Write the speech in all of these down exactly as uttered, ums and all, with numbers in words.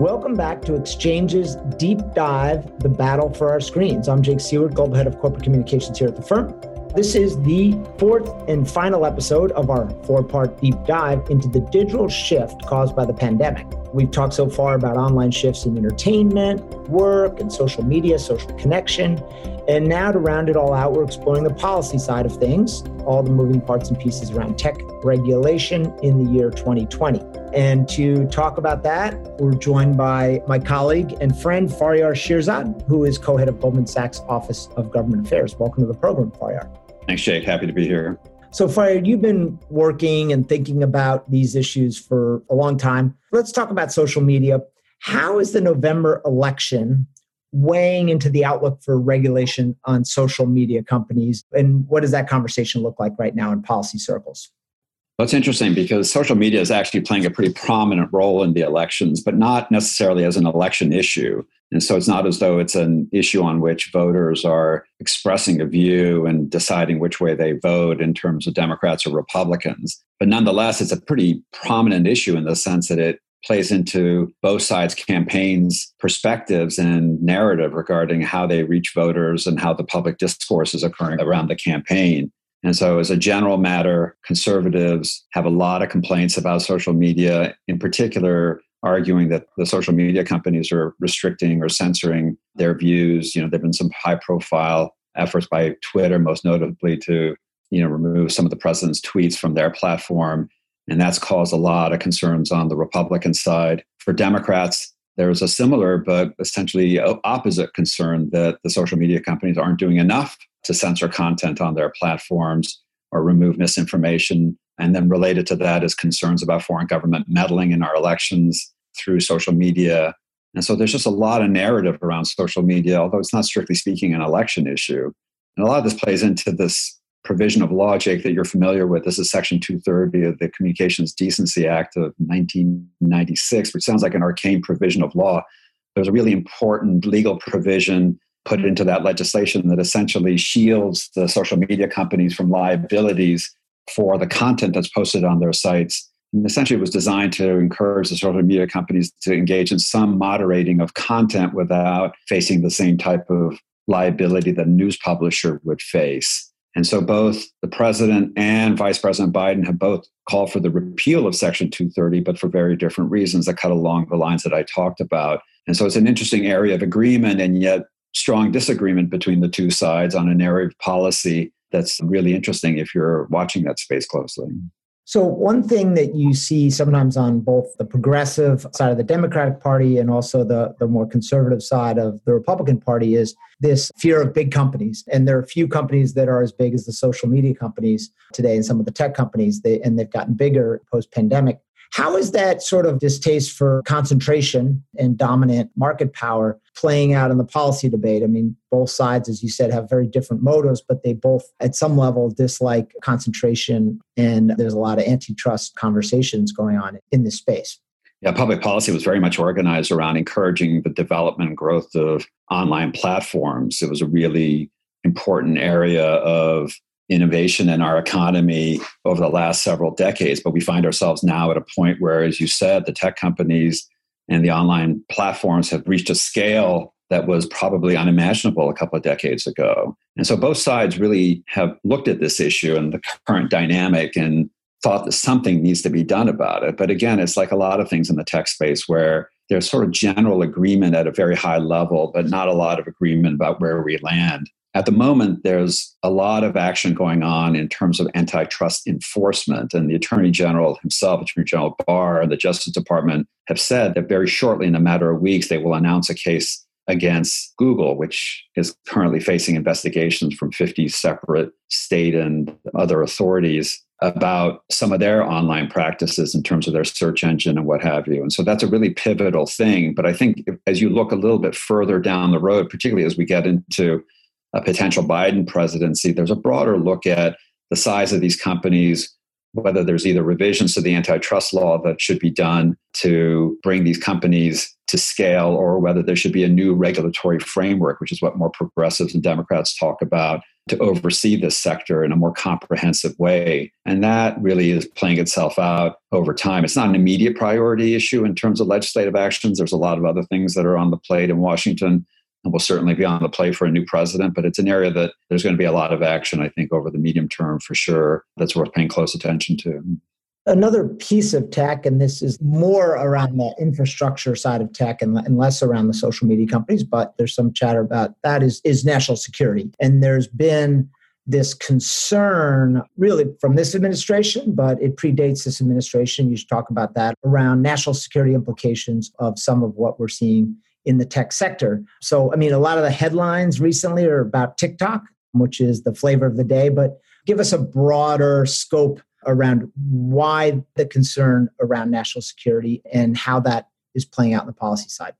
Welcome back to Exchange's Deep Dive, the battle for our screens. I'm Jake Seward, Global Head of Corporate Communications here at the firm. This is the fourth and final episode of our four-part deep dive into the digital shift caused by the pandemic. We've talked so far about online shifts in entertainment, work, and social media, social connection. And now to round it all out, we're exploring the policy side of things, all the moving parts and pieces around tech regulation in the year twenty twenty. And to talk about that, we're joined by my colleague and friend, Faryar Shirzad, who is co-head of Goldman Sachs Office of Government Affairs. Welcome to the program, Faryar. Thanks, Jake. Happy to be here. So Faryar, you've been working and thinking about these issues for a long time. Let's talk about social media. How is the November election weighing into the outlook for regulation on social media companies? And what does that conversation look like right now in policy circles? That's interesting because social media is actually playing a pretty prominent role in the elections, but not necessarily as an election issue. And so it's not as though it's an issue on which voters are expressing a view and deciding which way they vote in terms of Democrats or Republicans. But nonetheless, it's a pretty prominent issue in the sense that it plays into both sides' campaigns, perspectives, and narrative regarding how they reach voters and how the public discourse is occurring around the campaign. And so as a general matter, conservatives have a lot of complaints about social media, in particular, arguing that the social media companies are restricting or censoring their views. You know, there have been some high profile efforts by Twitter, most notably to, you know, remove some of the president's tweets from their platform. And that's caused a lot of concerns on the Republican side. For Democrats, there was a similar but essentially opposite concern that the social media companies aren't doing enough to censor content on their platforms or remove misinformation. And then related to that is concerns about foreign government meddling in our elections through social media. And so there's just a lot of narrative around social media, although it's not strictly speaking an election issue. And a lot of this plays into this provision of law, Jake, that you're familiar with. This is Section two thirty of the Communications Decency Act of nineteen ninety-six, which sounds like an arcane provision of law. There's a really important legal provision put into that legislation that essentially shields the social media companies from liabilities for the content that's posted on their sites. And essentially, it was designed to encourage the social media companies to engage in some moderating of content without facing the same type of liability that a news publisher would face. And so both the president and Vice President Biden have both called for the repeal of Section two thirty, but for very different reasons that cut along the lines that I talked about. And so it's an interesting area of agreement and yet strong disagreement between the two sides on an area of policy that's really interesting if you're watching that space closely. So one thing that you see sometimes on both the progressive side of the Democratic Party and also the, the more conservative side of the Republican Party is this fear of big companies. And there are few companies that are as big as the social media companies today and some of the tech companies, they, and they've gotten bigger post-pandemic. How is that sort of distaste for concentration and dominant market power playing out in the policy debate? I mean, both sides, as you said, have very different motives, but they both, at some level, dislike concentration. And there's a lot of antitrust conversations going on in this space. Yeah, public policy was very much organized around encouraging the development and growth of online platforms. It was a really important area of innovation in our economy over the last several decades. But we find ourselves now at a point where, as you said, the tech companies and the online platforms have reached a scale that was probably unimaginable a couple of decades ago. And so both sides really have looked at this issue and the current dynamic and thought that something needs to be done about it. But again, it's like a lot of things in the tech space where there's sort of general agreement at a very high level, but not a lot of agreement about where we land. At the moment, there's a lot of action going on in terms of antitrust enforcement. And the Attorney General himself, Attorney General Barr, and the Justice Department have said that very shortly, in a matter of weeks, they will announce a case against Google, which is currently facing investigations from fifty separate state and other authorities about some of their online practices in terms of their search engine and what have you. And so that's a really pivotal thing. But I think if, as you look a little bit further down the road, particularly as we get into a potential Biden presidency, there's a broader look at the size of these companies, whether there's either revisions to the antitrust law that should be done to bring these companies to scale, or whether there should be a new regulatory framework, which is what more progressives and Democrats talk about, to oversee this sector in a more comprehensive way. And that really is playing itself out over time. It's not an immediate priority issue in terms of legislative actions. There's a lot of other things that are on the plate in Washington and will certainly be on the plate for a new president. But it's an area that there's going to be a lot of action, I think, over the medium term for sure, that's worth paying close attention to. Another piece of tech, and this is more around the infrastructure side of tech and, and less around the social media companies, but there's some chatter about that, is, is national security. And there's been this concern really from this administration, but it predates this administration. You should talk about that around national security implications of some of what we're seeing in the tech sector. So, I mean, a lot of the headlines recently are about TikTok, which is the flavor of the day, but give us a broader scope around why the concern around national security and how that is playing out on the policy side.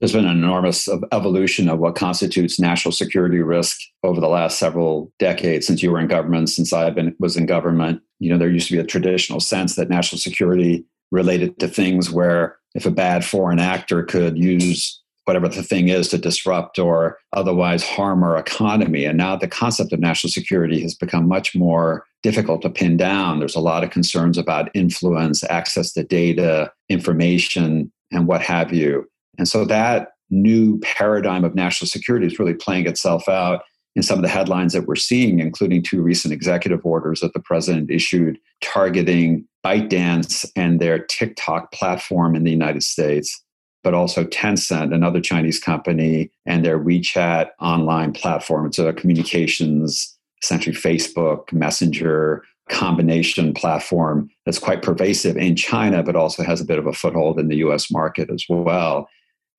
There's been an enormous evolution of what constitutes national security risk over the last several decades since you were in government, since I been, was in government. You know, there used to be a traditional sense that national security related to things where if a bad foreign actor could use whatever the thing is to disrupt or otherwise harm our economy. And now the concept of national security has become much more difficult to pin down. There's a lot of concerns about influence, access to data, information, and what have you. And so that new paradigm of national security is really playing itself out in some of the headlines that we're seeing, including two recent executive orders that the president issued targeting ByteDance and their TikTok platform in the United States, but also Tencent, another Chinese company, and their WeChat online platform. It's a communications, essentially Facebook, Messenger combination platform that's quite pervasive in China, but also has a bit of a foothold in the U S market as well.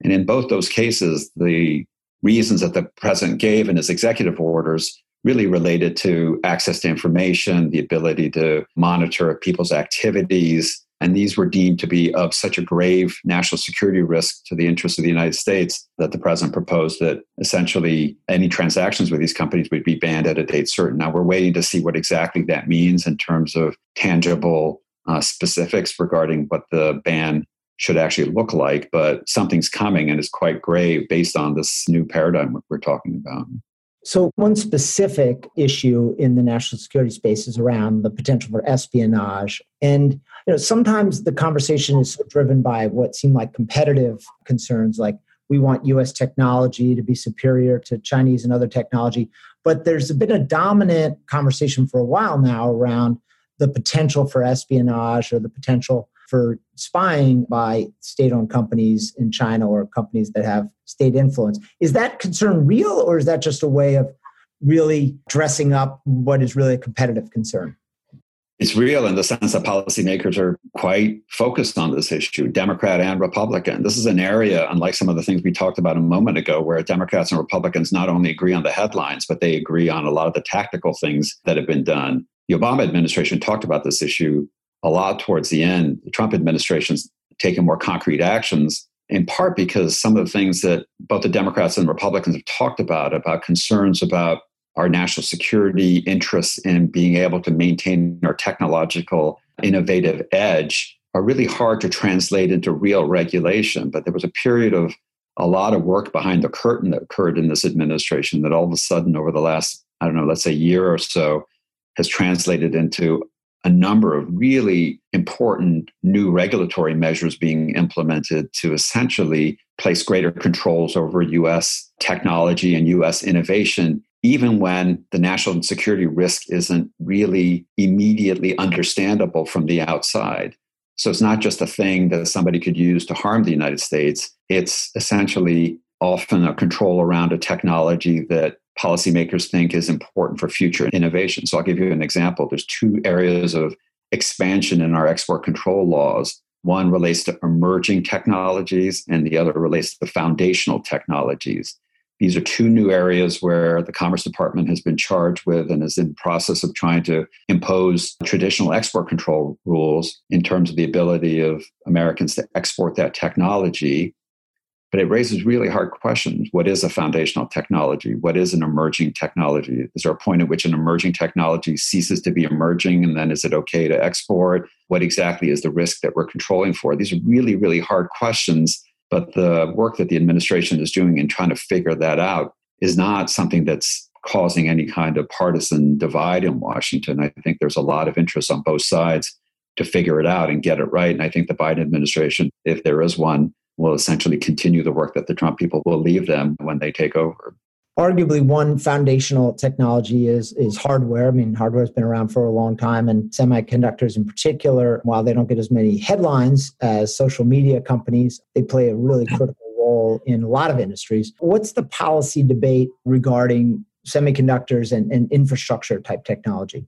And in both those cases, the reasons that the president gave in his executive orders really related to access to information, the ability to monitor people's activities. And these were deemed to be of such a grave national security risk to the interests of the United States that the president proposed that essentially any transactions with these companies would be banned at a date certain. Now, we're waiting to see what exactly that means in terms of tangible uh, specifics regarding what the ban should actually look like. But something's coming and is quite grave based on this new paradigm we're talking about. So one specific issue in the national security space is around the potential for espionage. And you know, sometimes the conversation is so driven by what seem like competitive concerns, like we want U S technology to be superior to Chinese and other technology. But there's been a dominant conversation for a while now around the potential for espionage or the potential for spying by state-owned companies in China or companies that have state influence. Is that concern real, or is that just a way of really dressing up what is really a competitive concern? It's real in the sense that policymakers are quite focused on this issue, Democrat and Republican. This is an area, unlike some of the things we talked about a moment ago, where Democrats and Republicans not only agree on the headlines, but they agree on a lot of the tactical things that have been done. The Obama administration talked about this issue a lot towards the end. The Trump administration's taken more concrete actions, in part because some of the things that both the Democrats and Republicans have talked about, about concerns about our national security interests in being able to maintain our technological innovative edge, are really hard to translate into real regulation. But there was a period of a lot of work behind the curtain that occurred in this administration that all of a sudden over the last, I don't know, let's say year or so, has translated into a number of really important new regulatory measures being implemented to essentially place greater controls over U S technology and U S innovation, even when the national security risk isn't really immediately understandable from the outside. So it's not just a thing that somebody could use to harm the United States. It's essentially often a control around a technology that policymakers think is important for future innovation. So I'll give you an example. There's two areas of expansion in our export control laws. One relates to emerging technologies and the other relates to foundational technologies. These are two new areas where the Commerce Department has been charged with and is in the process of trying to impose traditional export control rules in terms of the ability of Americans to export that technology. But it raises really hard questions. What is a foundational technology? What is an emerging technology? Is there a point at which an emerging technology ceases to be emerging? And then is it okay to export? What exactly is the risk that we're controlling for? These are really, really hard questions. But the work that the administration is doing in trying to figure that out is not something that's causing any kind of partisan divide in Washington. I think there's a lot of interest on both sides to figure it out and get it right. And I think the Biden administration, if there is one, will essentially continue the work that the Trump people will leave them when they take over. Arguably, one foundational technology is is hardware. I mean, hardware has been around for a long time, and semiconductors in particular, while they don't get as many headlines as social media companies, they play a really critical role in a lot of industries. What's the policy debate regarding semiconductors and, and infrastructure type technology?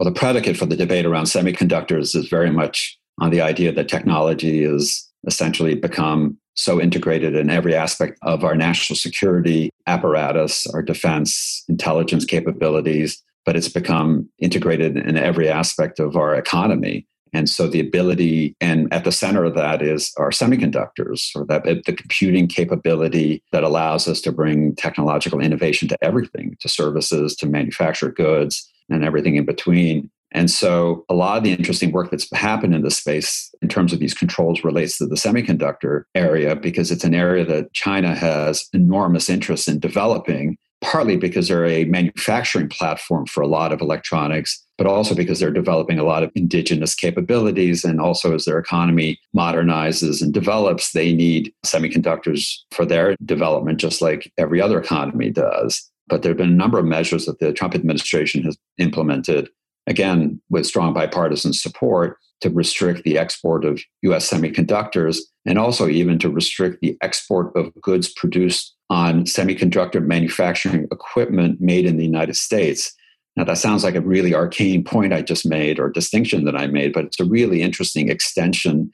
Well, the predicate for the debate around semiconductors is very much on the idea that technology is essentially become so integrated in every aspect of our national security apparatus, our defense, intelligence capabilities, but it's become integrated in every aspect of our economy. And so the ability, and at the center of that is our semiconductors, or that the computing capability that allows us to bring technological innovation to everything, to services, to manufactured goods, and everything in between. And so a lot of the interesting work that's happened in this space in terms of these controls relates to the semiconductor area, because it's an area that China has enormous interest in developing, partly because they're a manufacturing platform for a lot of electronics, but also because they're developing a lot of indigenous capabilities. And also as their economy modernizes and develops, they need semiconductors for their development, just like every other economy does. But there have been a number of measures that the Trump administration has implemented, again, with strong bipartisan support, to restrict the export of U S semiconductors, and also even to restrict the export of goods produced on semiconductor manufacturing equipment made in the United States. Now, that sounds like a really arcane point I just made, or distinction that I made, but it's a really interesting extension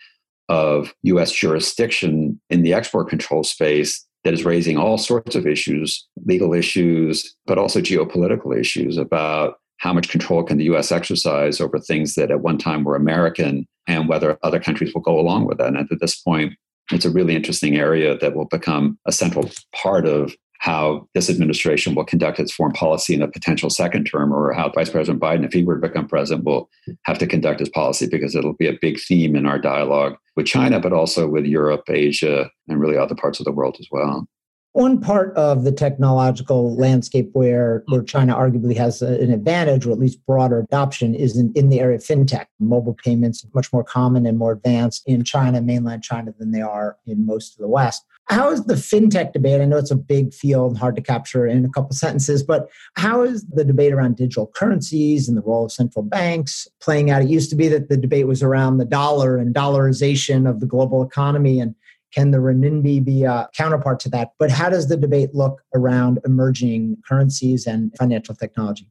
of U S jurisdiction in the export control space that is raising all sorts of issues, legal issues, but also geopolitical issues about how much control can the U S exercise over things that at one time were American, and whether other countries will go along with that. And at this point, it's a really interesting area that will become a central part of how this administration will conduct its foreign policy in a potential second term, or how Vice President Biden, if he were to become president, will have to conduct his policy, because it'll be a big theme in our dialogue with China, but also with Europe, Asia, and really other parts of the world as well. One part of the technological landscape where, where China arguably has a, an advantage, or at least broader adoption, is in, in the area of fintech. Mobile payments are much more common and more advanced in China, mainland China, than they are in most of the West. How is the fintech debate? I know it's a big field, hard to capture in a couple sentences, but how is the debate around digital currencies and the role of central banks playing out? It used to be that the debate was around the dollar and dollarization of the global economy, and can the renminbi be a counterpart to that? But how does the debate look around emerging currencies and financial technology?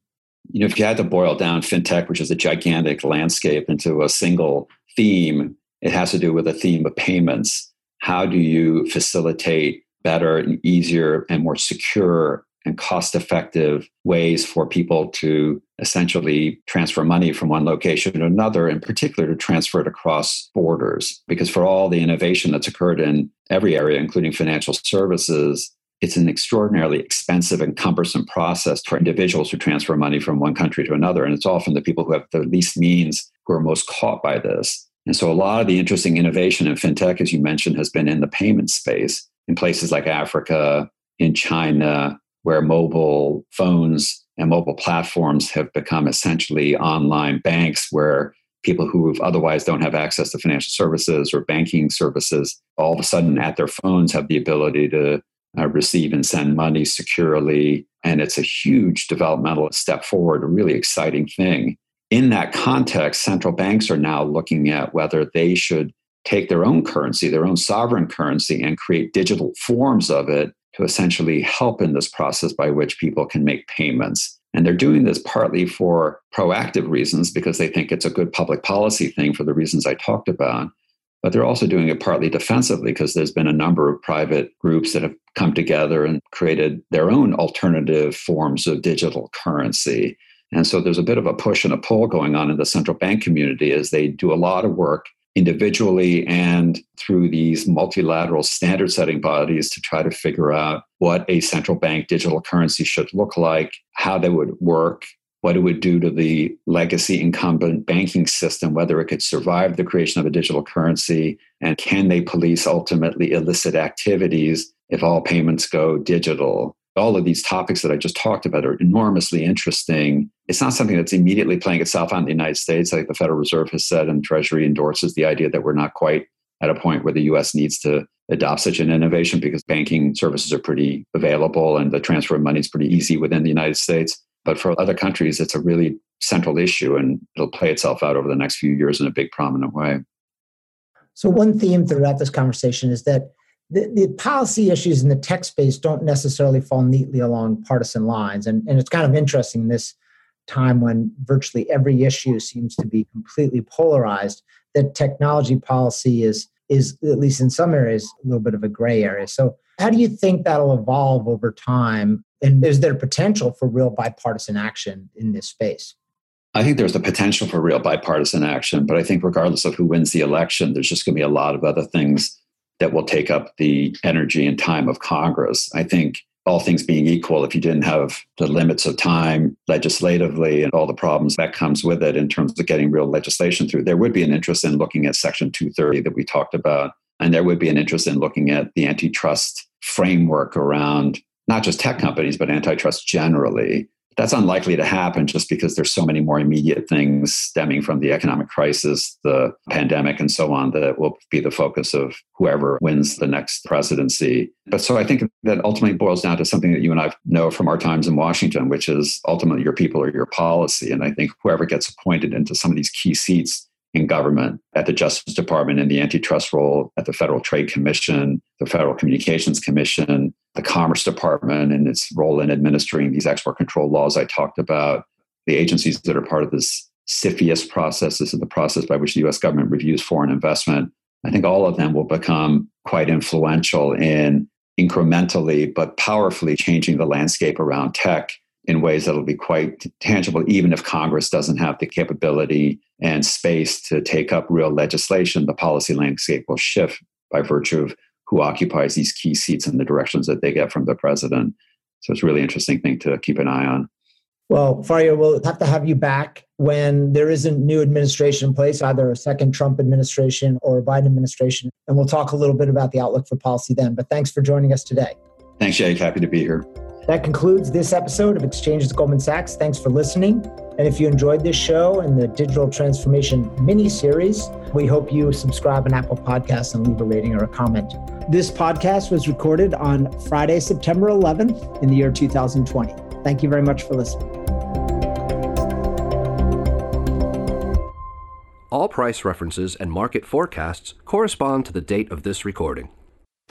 You know, if you had to boil down fintech, which is a gigantic landscape, into a single theme, it has to do with the theme of payments. How do you facilitate better and easier and more secure and cost-effective ways for people to essentially transfer money from one location to another, in particular to transfer it across borders? Because for all the innovation that's occurred in every area, including financial services, it's an extraordinarily expensive and cumbersome process for individuals who transfer money from one country to another. And it's often the people who have the least means who are most caught by this. And so a lot of the interesting innovation in fintech, as you mentioned, has been in the payment space, in places like Africa, in China, where mobile phones and mobile platforms have become essentially online banks, where people who otherwise don't have access to financial services or banking services, all of a sudden at their phones have the ability to uh, receive and send money securely. And it's a huge developmental step forward, a really exciting thing. In that context, central banks are now looking at whether they should take their own currency, their own sovereign currency, and create digital forms of it to essentially help in this process by which people can make payments. And they're doing this partly for proactive reasons, because they think it's a good public policy thing for the reasons I talked about. But they're also doing it partly defensively, because there's been a number of private groups that have come together and created their own alternative forms of digital currency. And so there's a bit of a push and a pull going on in the central bank community as they do a lot of work individually and through these multilateral standard setting bodies to try to figure out what a central bank digital currency should look like, how they would work, what it would do to the legacy incumbent banking system, whether it could survive the creation of a digital currency, and can they police ultimately illicit activities if all payments go digital? all of these topics that I just talked about are enormously interesting. It's not something that's immediately playing itself out in the United States. Like the Federal Reserve has said, and Treasury endorses the idea that we're not quite at a point where the U S needs to adopt such an innovation because banking services are pretty available and the transfer of money is pretty easy within the United States. But for other countries, it's a really central issue and it'll play itself out over the next few years in a big, prominent way. So one theme throughout this conversation is that the, the policy issues in the tech space don't necessarily fall neatly along partisan lines. And, and it's kind of interesting this time when virtually every issue seems to be completely polarized, that technology policy is, is at least in some areas, a little bit of a gray area. So how do you think that'll evolve over time? And is there potential for real bipartisan action in this space? I think there's the potential for real bipartisan action, but I think regardless of who wins the election, there's just going to be a lot of other things that will take up the energy and time of Congress. I think all things being equal, if you didn't have the limits of time legislatively and all the problems that comes with it in terms of getting real legislation through, there would be an interest in looking at Section two thirty that we talked about. And there would be an interest in looking at the antitrust framework around not just tech companies, but antitrust generally. That's unlikely to happen just because there's so many more immediate things stemming from the economic crisis, the pandemic, and so on, that will be the focus of whoever wins the next presidency. But so I think that ultimately boils down to something that you and I know from our times in Washington, which is ultimately your people or your policy. And I think whoever gets appointed into some of these key seats in government, at the Justice Department, in the antitrust role, at the Federal Trade Commission, the Federal Communications Commission, the Commerce Department and its role in administering these export control laws I talked about, the agencies that are part of this C F I U S process, this is the process by which the U S government reviews foreign investment. I think all of them will become quite influential in incrementally, but powerfully changing the landscape around tech in ways that will be quite tangible, even if Congress doesn't have the capability and space to take up real legislation. The policy landscape will shift by virtue of who occupies these key seats and the directions that they get from the president. So it's a really interesting thing to keep an eye on. Well, Faryar, we'll have to have you back when there is a new administration in place, either a second Trump administration or a Biden administration, and we'll talk a little bit about the outlook for policy then. But thanks for joining us today. Thanks, Jake. Happy to be here. That concludes this episode of Exchanges at Goldman Sachs. Thanks for listening. And if you enjoyed this show and the digital transformation mini-series, we hope you subscribe on Apple Podcasts and leave a rating or a comment. This podcast was recorded on Friday, September eleventh in the year two thousand twenty. Thank you very much for listening. All price references and market forecasts correspond to the date of this recording.